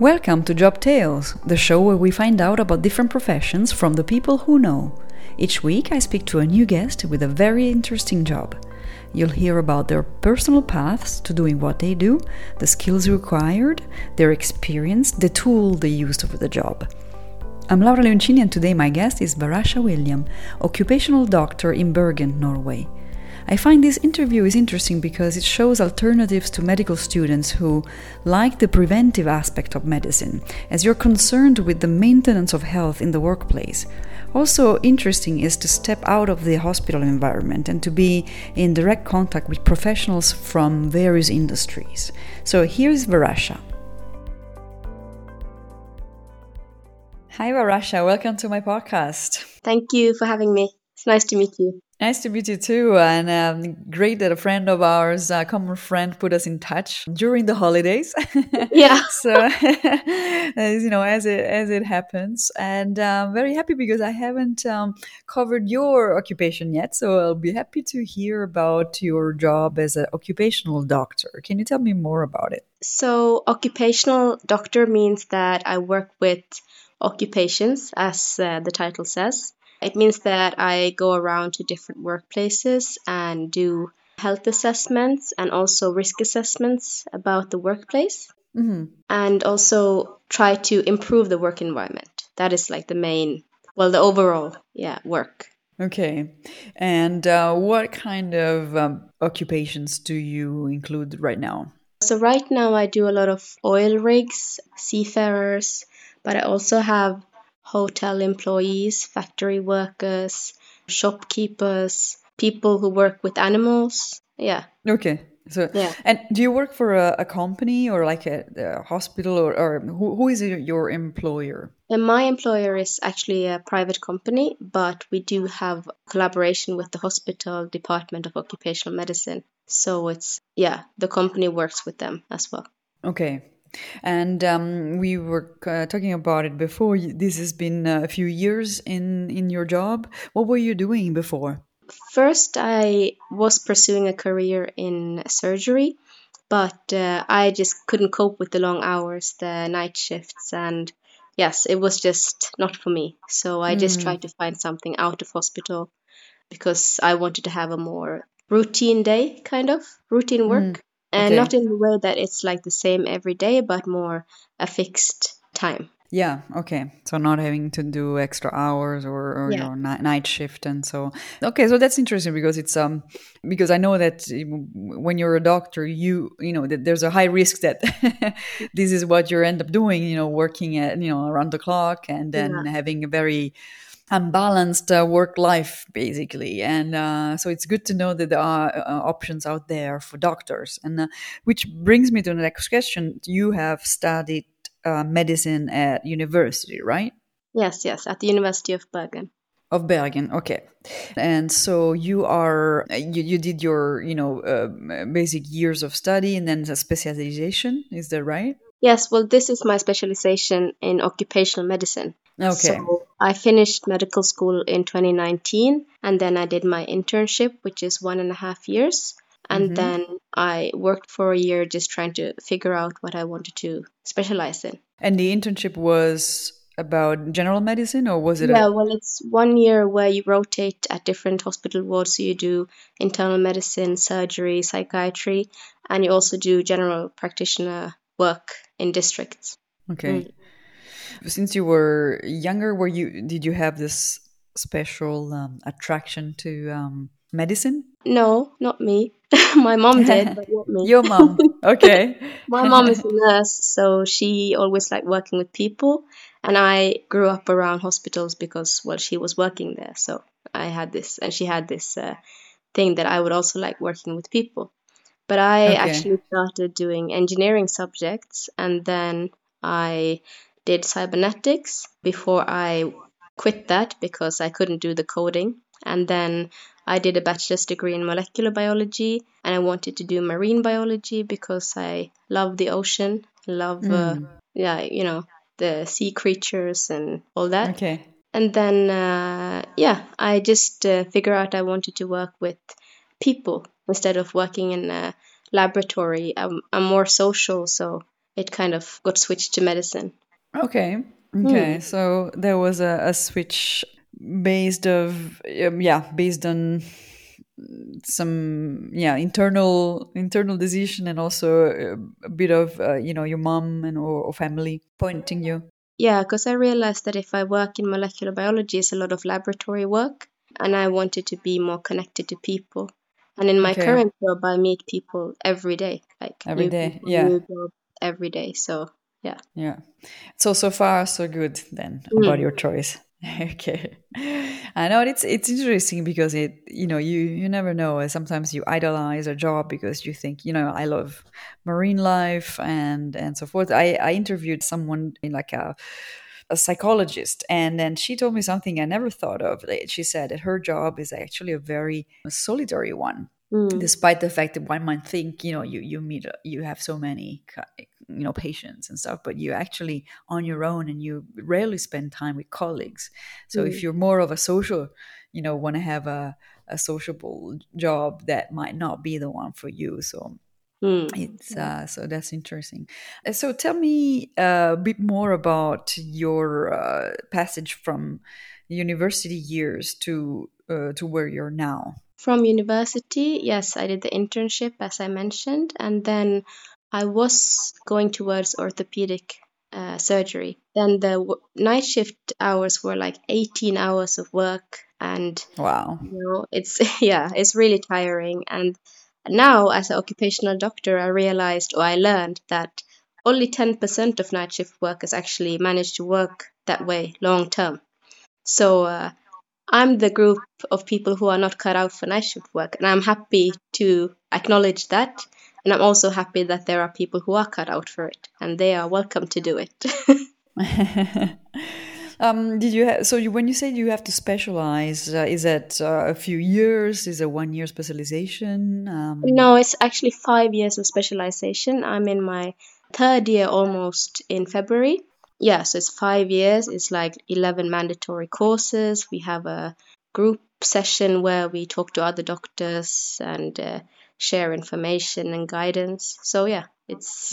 Welcome to Job Tales, the show where we find out about different professions from the people who know. Each week I speak to a new guest with a very interesting job. You'll hear about their personal paths to doing what they do, the skills required, their experience, the tool they used for the job. I'm Laura Leoncini and today my guest is Varasha William, occupational doctor in Bergen, Norway. I find this interview is interesting because it shows alternatives to medical students who like the preventive aspect of medicine, as you're concerned with the maintenance of health in the workplace. Also interesting is to step out of the hospital environment and to be in direct contact with professionals from various industries. So here's Varasha. Hi Varasha, welcome to my podcast. Thank you for having me. It's nice to meet you. Nice to meet you too, and great that a friend of ours, a common friend, put us in touch during the holidays. Yeah. So, as it happens, and I'm very happy because I haven't covered your occupation yet, so I'll be happy to hear about your job as an occupational doctor. Can you tell me more about it? So, occupational doctor means that I work with occupations, as the title says. It means that I go around to different workplaces and do health assessments and also risk assessments about the workplace, and also try to improve the work environment. That is like the main, well, the overall, work. Okay. And what kind of occupations do you include right now? So right now I do a lot of oil rigs, seafarers, but I also have hotel employees, factory workers, shopkeepers, people who work with animals. Yeah. Okay. So, yeah. And do you work for a company or like a hospital or who is your employer? And my employer is actually a private company, but we do have collaboration with the hospital department of occupational medicine. So it's, the company works with them as well. Okay. And we were talking about it before. This has been a few years in your job. What were you doing before? First, I was pursuing a career in surgery, but I just couldn't cope with the long hours, the night shifts. And yes, it was just not for me. So I just tried to find something out of hospital because I wanted to have a more routine day, kind of routine work. And not in the way that it's like the same every day, but more a fixed time. Yeah, okay. So not having to do extra hours or your night shift and so. Okay, so that's interesting because it's because I know that when you're a doctor, you know that there's a high risk that this is what you end up doing. You know, working at around the clock and then having a very unbalanced work life, basically. And so it's good to know that there are options out there for doctors. And which brings me to the next question. You have studied medicine at university, right? Yes, at the University of Bergen. Of Bergen, okay. And so you are, you did your, basic years of study and then the specialization, is that right? Yes, well, this is my specialization in occupational medicine. Okay. So I finished medical school in 2019, and then I did my internship, which is 1.5 years. And then I worked for a year just trying to figure out what I wanted to specialize in. And the internship was about general medicine, or was it? Yeah, it's 1 year where you rotate at different hospital wards. So you do internal medicine, surgery, psychiatry, and you also do general practitioner work in districts. Okay. Since you were younger, did you have this special attraction to medicine? No, not me. My mom did, but not me. Your mom, okay. My mom is a nurse, so she always liked working with people, and I grew up around hospitals because, she was working there, so I had this, and she had this thing that I would also like working with people. But I actually started doing engineering subjects, and then I did cybernetics before I quit that because I couldn't do the coding. And then I did a bachelor's degree in molecular biology, and I wanted to do marine biology because I love the ocean, the sea creatures and all that. Okay. And then, I just figured out I wanted to work with people instead of working in a laboratory. I'm more social, so it kind of got switched to medicine. Okay. So there was a switch based on some internal decision, and also a bit of your mom and or family pointing you. Yeah, because I realized that if I work in molecular biology, it's a lot of laboratory work, and I wanted to be more connected to people. And in my current job, I meet people every day, new job every day. So so far so good then about your choice. Okay, I know it's interesting because you never know. Sometimes you idolize a job because you think, I love marine life and so forth. I interviewed someone in like a psychologist, and then she told me something I never thought of. She said that her job is actually a very solitary one. Mm. Despite the fact that one might think, you have so many, patients and stuff, but you're actually on your own and you rarely spend time with colleagues. So if you're more of a social, want to have a sociable job, that might not be the one for you. So it's so that's interesting. So tell me a bit more about your passage from university years to where you're now. From university, yes, I did the internship, as I mentioned, and then I was going towards orthopedic surgery. Then the night shift hours were like 18 hours of work, and wow, it's really tiring. And now, as an occupational doctor, I realized, or I learned, that only 10% of night shift workers actually manage to work that way long term. So I'm the group of people who are not cut out for night shift work, and I'm happy to acknowledge that. And I'm also happy that there are people who are cut out for it, and they are welcome to do it. When you say you have to specialize, is that a few years? Is it 1 year specialization? No, it's actually 5 years of specialization. I'm in my third year almost in February. Yeah, so it's 5 years. It's like 11 mandatory courses. We have a group session where we talk to other doctors and share information and guidance. So yeah, it's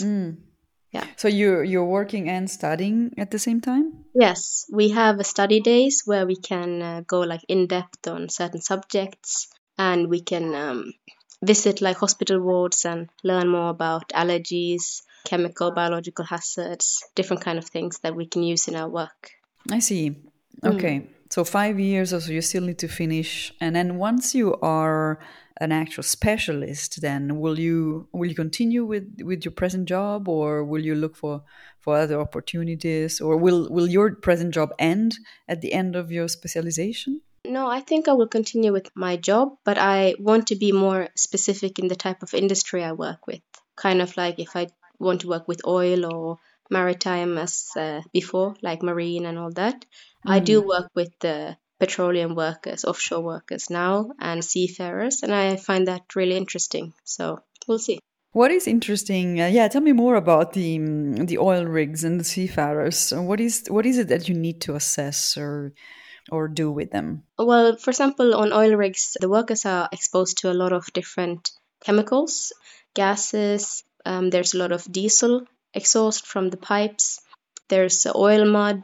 So you're working and studying at the same time? Yes, we have study days where we can go like in depth on certain subjects, and we can visit like hospital wards and learn more about allergies, chemical, biological hazards, different kind of things that we can use in our work. I see. Okay. So 5 years or so, you still need to finish. And then once you are an actual specialist, then will you continue with your present job, or will you look for other opportunities, or will your present job end at the end of your specialization? No, I think I will continue with my job, but I want to be more specific in the type of industry I work with. Kind of like if I want to work with oil or maritime as before, like marine and all that. I do work with the petroleum workers, offshore workers now, and seafarers, and I find that really interesting. So we'll see. What is interesting? Tell me more about the oil rigs and the seafarers. What is it that you need to assess or do with them? Well, for example, on oil rigs, the workers are exposed to a lot of different chemicals, gases. There's a lot of diesel exhaust from the pipes. There's oil mud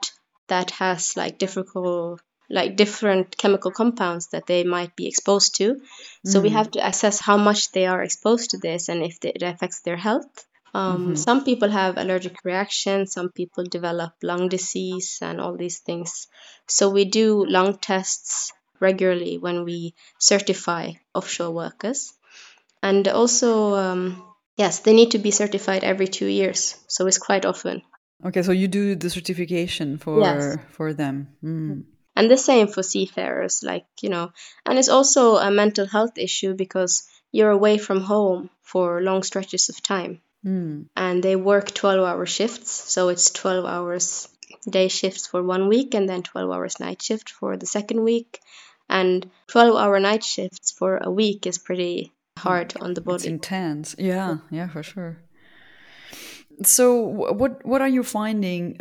that has different chemical compounds that they might be exposed to. So we have to assess how much they are exposed to this and if it affects their health. Some people have allergic reactions, some people develop lung disease and all these things. So we do lung tests regularly when we certify offshore workers. And also, yes, they need to be certified every 2 years. So it's quite often. Okay, so you do the certification for them. Mm. And the same for seafarers, and it's also a mental health issue because you're away from home for long stretches of time. And they work 12-hour shifts. So it's 12 hours day shifts for 1 week, and then 12 hours night shift for the second week. And 12-hour night shifts for a week is pretty hard on the body. It's intense. Yeah, for sure. So what are you finding?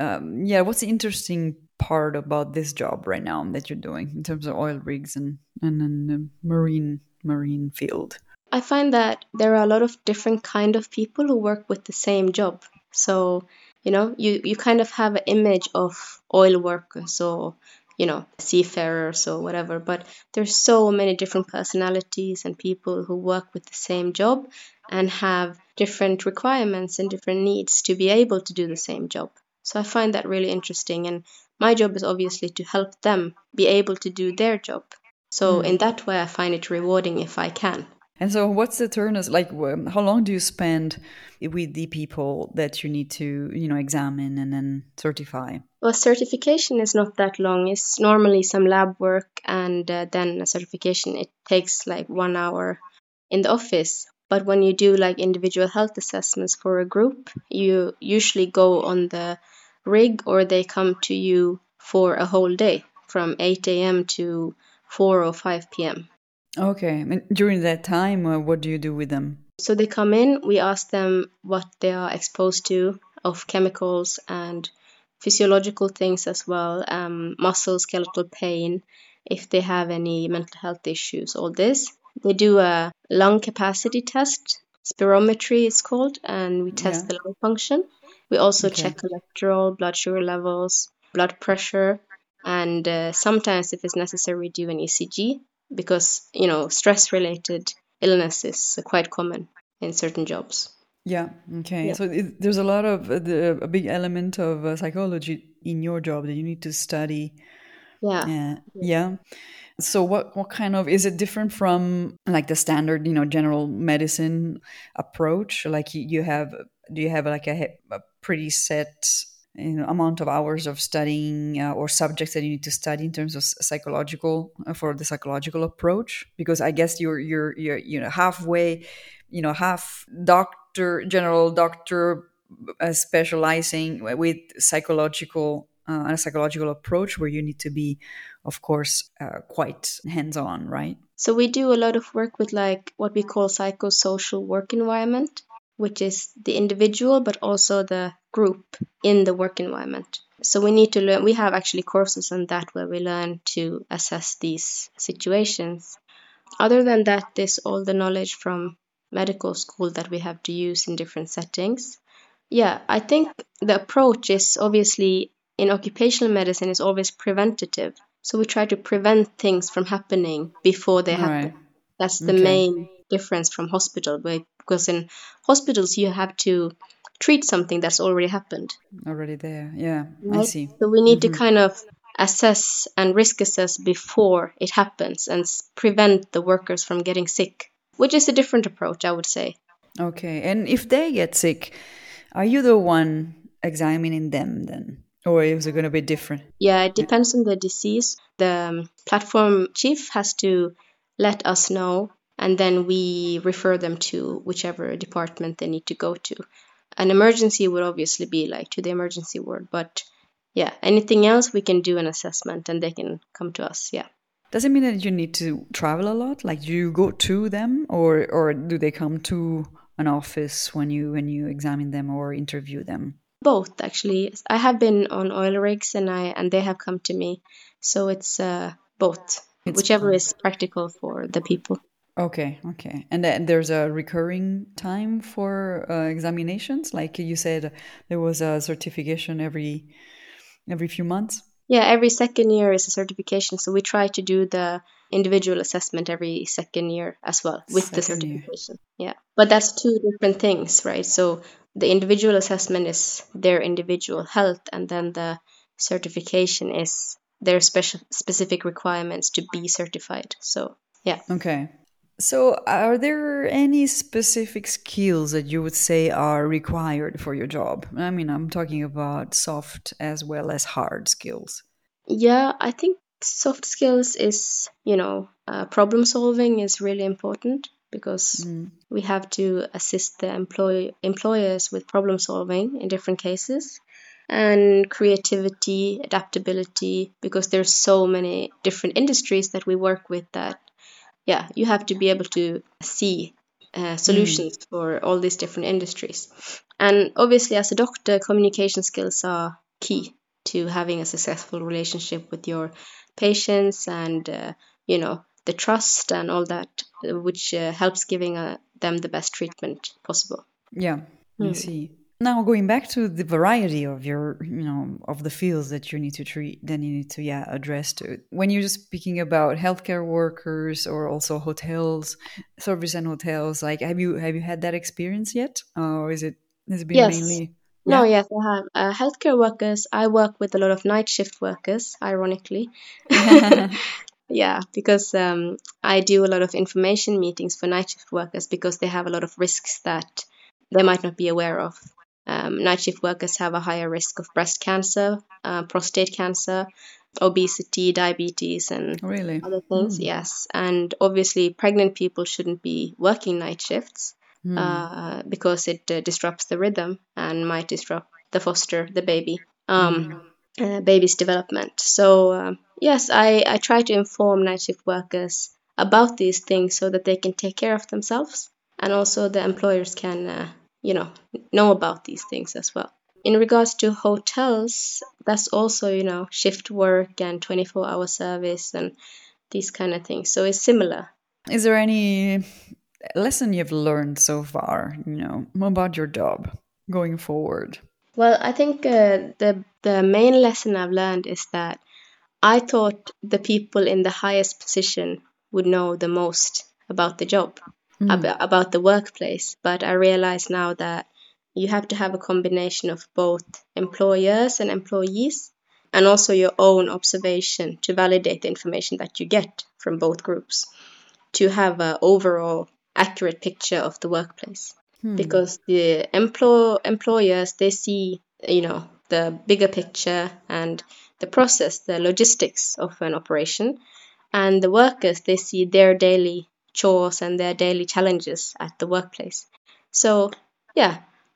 What's the interesting part about this job right now that you're doing in terms of oil rigs and the marine field? I find that there are a lot of different kind of people who work with the same job. So, you know, you kind of have an image of oil workers or, you know, seafarers or whatever, but there's so many different personalities and people who work with the same job and have different requirements and different needs to be able to do the same job. So I find that really interesting, and my job is obviously to help them be able to do their job. So in that way, I find it rewarding if I can. And so what's the turnover? Like, how long do you spend with the people that you need to, you know, examine and then certify? Well, certification is not that long. It's normally some lab work and then a certification. It takes like 1 hour in the office. But when you do like individual health assessments for a group, you usually go on the rig or they come to you for a whole day from 8 a.m. to 4 or 5 p.m. Okay. And during that time, what do you do with them? So they come in, we ask them what they are exposed to of chemicals and physiological things as well, muscle, skeletal pain, if they have any mental health issues, all this. They do a lung capacity test, spirometry it's called, and we test the lung function. We also check cholesterol, blood sugar levels, blood pressure, and sometimes, if it's necessary, do an ECG because, you know, stress-related illnesses are quite common in certain jobs. Yeah, okay. Yeah. So there's a lot of, a big element of psychology in your job that you need to study. Yeah. So what kind of, is it different from like the standard, you know, general medicine approach? Like do you have like a pretty set, you know, amount of hours of studying or subjects that you need to study in terms of psychological approach? Because I guess you're you know, halfway, you know, half doctor, general doctor, specializing with psychological a psychological approach where you need to be, of course, quite hands-on, right? So we do a lot of work with like what we call psychosocial work environment, which is the individual, but also the group in the work environment. So we need to learn, we have actually courses on that where we learn to assess these situations. Other than that, there's all the knowledge from medical school that we have to use in different settings. Yeah, I think the approach is obviously in occupational medicine is always preventative. So we try to prevent things from happening before they happen. Right. That's the main difference from hospital, because in hospitals you have to treat something that's already happened. Already there, yeah, right? I see. So we need to kind of assess and risk assess before it happens and prevent the workers from getting sick, which is a different approach, I would say. Okay, and if they get sick, are you the one examining them then? Or is it going to be different? Yeah, it depends on the disease. The platform chief has to let us know, and then we refer them to whichever department they need to go to. An emergency would obviously be like to the emergency ward, but yeah, anything else we can do an assessment and they can come to us, yeah. Does it mean that you need to travel a lot? Like, do you go to them or do they come to an office when you examine them or interview them? Both, actually. I have been on oil rigs and they have come to me. So it's both, whichever is practical for the people. Okay. And then there's a recurring time for examinations? Like you said, there was a certification every few months? Yeah, every second year is a certification. So we try to do the individual assessment every second year as well with the certification. Yeah. But that's two different things, right? So the individual assessment is their individual health, and then the certification is their specific requirements to be certified. So, yeah. Okay. So are there any specific skills that you would say are required for your job? I mean, I'm talking about soft as well as hard skills. Yeah, I think soft skills is, you know, problem solving is really important, because we have to assist the employers with problem solving in different cases, and creativity, adaptability, because there's so many different industries that we work with that, yeah, you have to be able to see solutions for all these different industries. And obviously as a doctor, communication skills are key to having a successful relationship with your patients and, you know, the trust and all that, which helps giving them the best treatment possible. Yeah, I see. Now going back to the variety of your, of the fields that you need to treat, then you need to address to. When you're speaking about healthcare workers or also hotels, service and hotels, like have you had that experience yet, or has it been yes. mainly? Yeah. No, yes, I have. Healthcare workers. I work with a lot of night shift workers, ironically. Yeah, because I do a lot of information meetings for night shift workers because they have a lot of risks that they might not be aware of. Night shift workers have a higher risk of breast cancer, prostate cancer, obesity, diabetes, and other things. Yes, and obviously pregnant people shouldn't be working night shifts because it disrupts the rhythm and might disrupt the baby, baby's development. So yes, I try to inform night shift workers about these things so that they can take care of themselves, and also the employers can know about these things as well. In regards to hotels, that's also, shift work and 24-hour service and these kind of things. So it's similar. Is there any lesson you've learned so far, about your job going forward? Well, I think the main lesson I've learned is that I thought the people in the highest position would know the most about the job. About the workplace, but I realize now that you have to have a combination of both employers and employees, and also your own observation to validate the information that you get from both groups to have an overall accurate picture of the workplace. Because the employers, they see the bigger picture and the process, the logistics of an operation, and the workers, they see their daily chores and their daily challenges at the workplace. So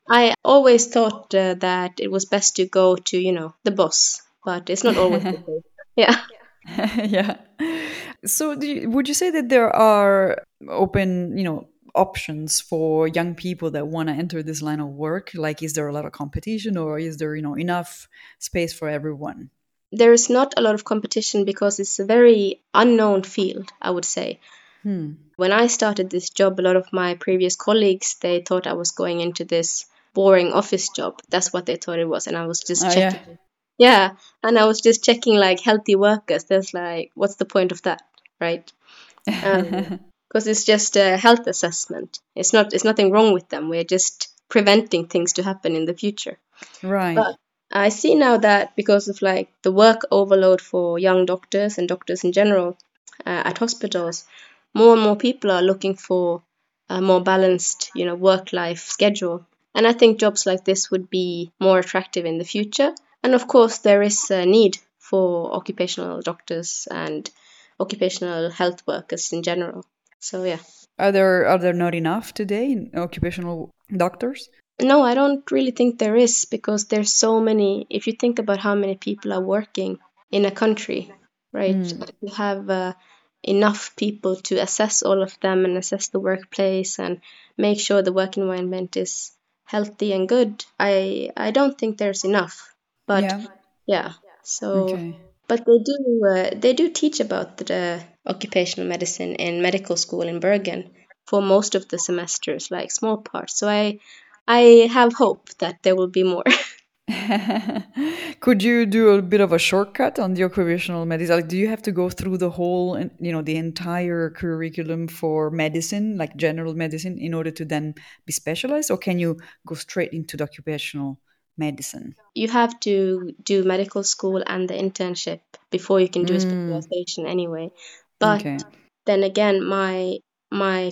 I always thought that it was best to go to the boss, but it's not always the case. So would you say that there are open options for young people that want to enter this line of work? Like, is there a lot of competition, or is there enough space for everyone? There is not a lot of competition because it's a very unknown field, I would say. When I started this job, a lot of my previous colleagues, they thought I was going into this boring office job. That's what they thought it was. And I was just checking. Yeah. And I was just checking like healthy workers. There's like, what's the point of that? Right. Because it's just a health assessment. It's nothing wrong with them. We're just preventing things to happen in the future. Right. But I see now that because of like the work overload for young doctors and doctors in general at hospitals, more and more people are looking for a more balanced, work-life schedule. And I think jobs like this would be more attractive in the future. And of course, there is a need for occupational doctors and occupational health workers in general. So, yeah. Are there not enough today occupational doctors? No, I don't really think there is, because there's so many. If you think about how many people are working in a country, right? You have enough people to assess all of them and assess the workplace and make sure the work environment is healthy and good. I don't think there's enough, but but they do teach about the occupational medicine in medical school in Bergen for most of the semesters, like small parts. So I have hope that there will be more. Could you do a bit of a shortcut on the occupational medicine? Like, do you have to go through the whole, the entire curriculum for medicine, like general medicine, in order to then be specialized? Or can you go straight into the occupational medicine? You have to do medical school and the internship before you can do a specialization anyway. But then again, my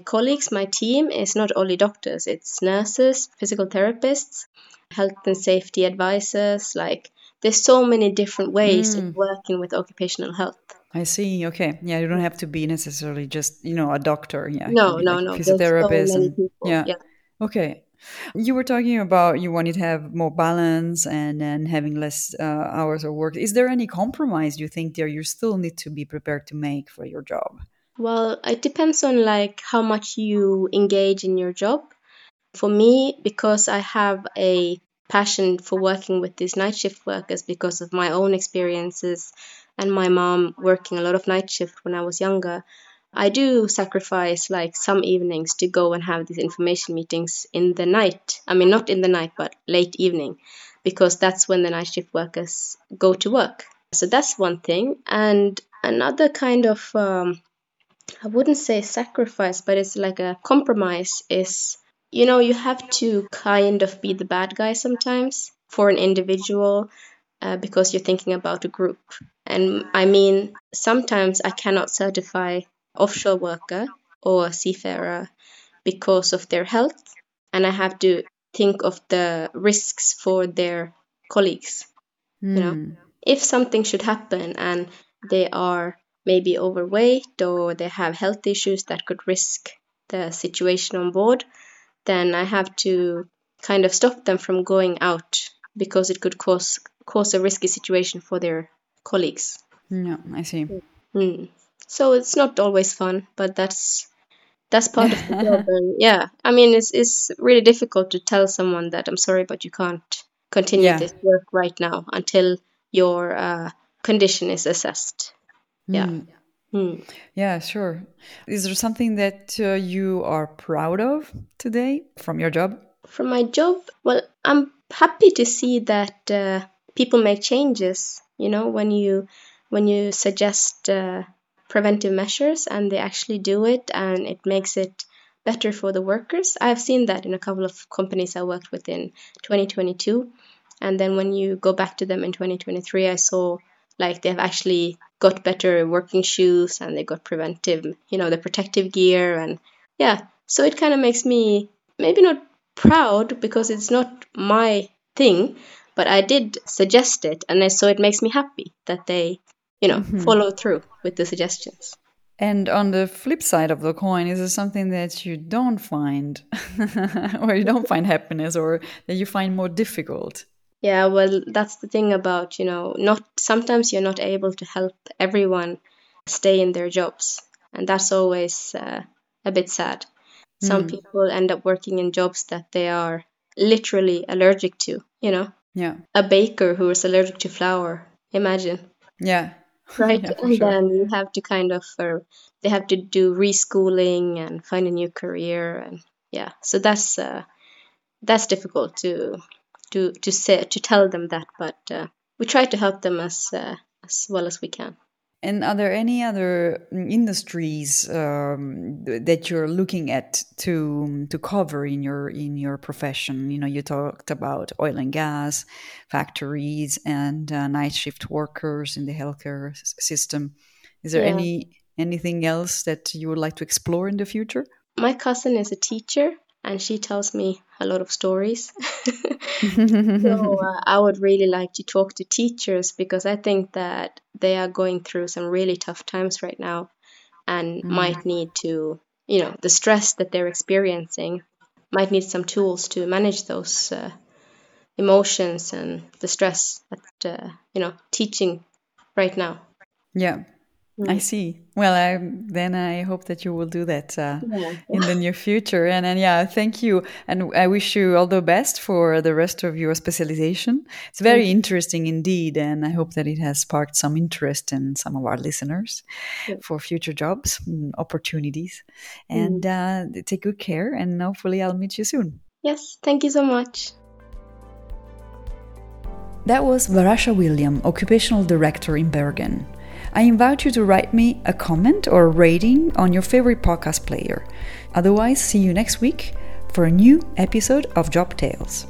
colleagues, my team is not only doctors, it's nurses, physical therapists, health and safety advisors. Like, there's so many different ways of working with occupational health. I see. Okay. Yeah, you don't have to be necessarily just a doctor. Yeah. No. Physiotherapist. So and, yeah. Okay. You were talking about you wanted to have more balance and having less hours of work. Is there any compromise you think there you still need to be prepared to make for your job? Well, it depends on like how much you engage in your job. For me, because I have a passion for working with these night shift workers because of my own experiences and my mom working a lot of night shift when I was younger, I do sacrifice like some evenings to go and have these information meetings in the night. I mean, not in the night, but late evening, because that's when the night shift workers go to work. So that's one thing. And another kind of, I wouldn't say sacrifice, but it's like a compromise is, you know, you have to kind of be the bad guy sometimes for an individual because you're thinking about a group. And I mean, sometimes I cannot certify offshore worker or seafarer because of their health, and I have to think of the risks for their colleagues. You know, if something should happen and they are maybe overweight or they have health issues that could risk the situation on board, then I have to kind of stop them from going out because it could cause a risky situation for their colleagues. No, I see. So it's not always fun, but that's part of the job. Yeah, I mean, it's really difficult to tell someone that I'm sorry, but you can't continue this work right now until your condition is assessed. Yeah, sure. Is there something that you are proud of today from your job? From my job? Well, I'm happy to see that people make changes. You know, when you suggest preventive measures and they actually do it, and it makes it better for the workers. I've seen that in a couple of companies I worked with in 2022. And then when you go back to them in 2023, I saw like they've actually got better working shoes and they got preventive, you know, the protective gear. And yeah, so it kind of makes me maybe not proud because it's not my thing, but I did suggest it. And so it makes me happy that they, you know, follow through with the suggestions. And on the flip side of the coin, is there something that you don't find or you don't find happiness or that you find more difficult? Yeah, well, that's the thing about, you know, sometimes you're not able to help everyone stay in their jobs. And that's always a bit sad. Some people end up working in jobs that they are literally allergic to, you know. Yeah. A baker who is allergic to flour, imagine. Yeah. Right. Yeah, and then you have to kind of, they have to do reschooling and find a new career. And yeah, so that's difficult to say, to tell them that, but we try to help them as well as we can. And are there any other industries that you're looking at to cover in your profession? You know, you talked about oil and gas, factories, and night shift workers in the healthcare system. Is there anything else that you would like to explore in the future? My cousin is a teacher, and she tells me a lot of stories. So I would really like to talk to teachers because I think that they are going through some really tough times right now and might need to, you know, the stress that they're experiencing might need some tools to manage those emotions and the stress that, you know, teaching right now. Yeah. I see. Well, then I hope that you will do that in the near future. And yeah, thank you. And I wish you all the best for the rest of your specialization. It's very interesting indeed. And I hope that it has sparked some interest in some of our listeners for future jobs, opportunities. And take good care. And hopefully I'll meet you soon. Yes. Thank you so much. That was Varasha William, Occupational Director in Bergen. I invite you to write me a comment or a rating on your favorite podcast player. Otherwise, see you next week for a new episode of Job Tales.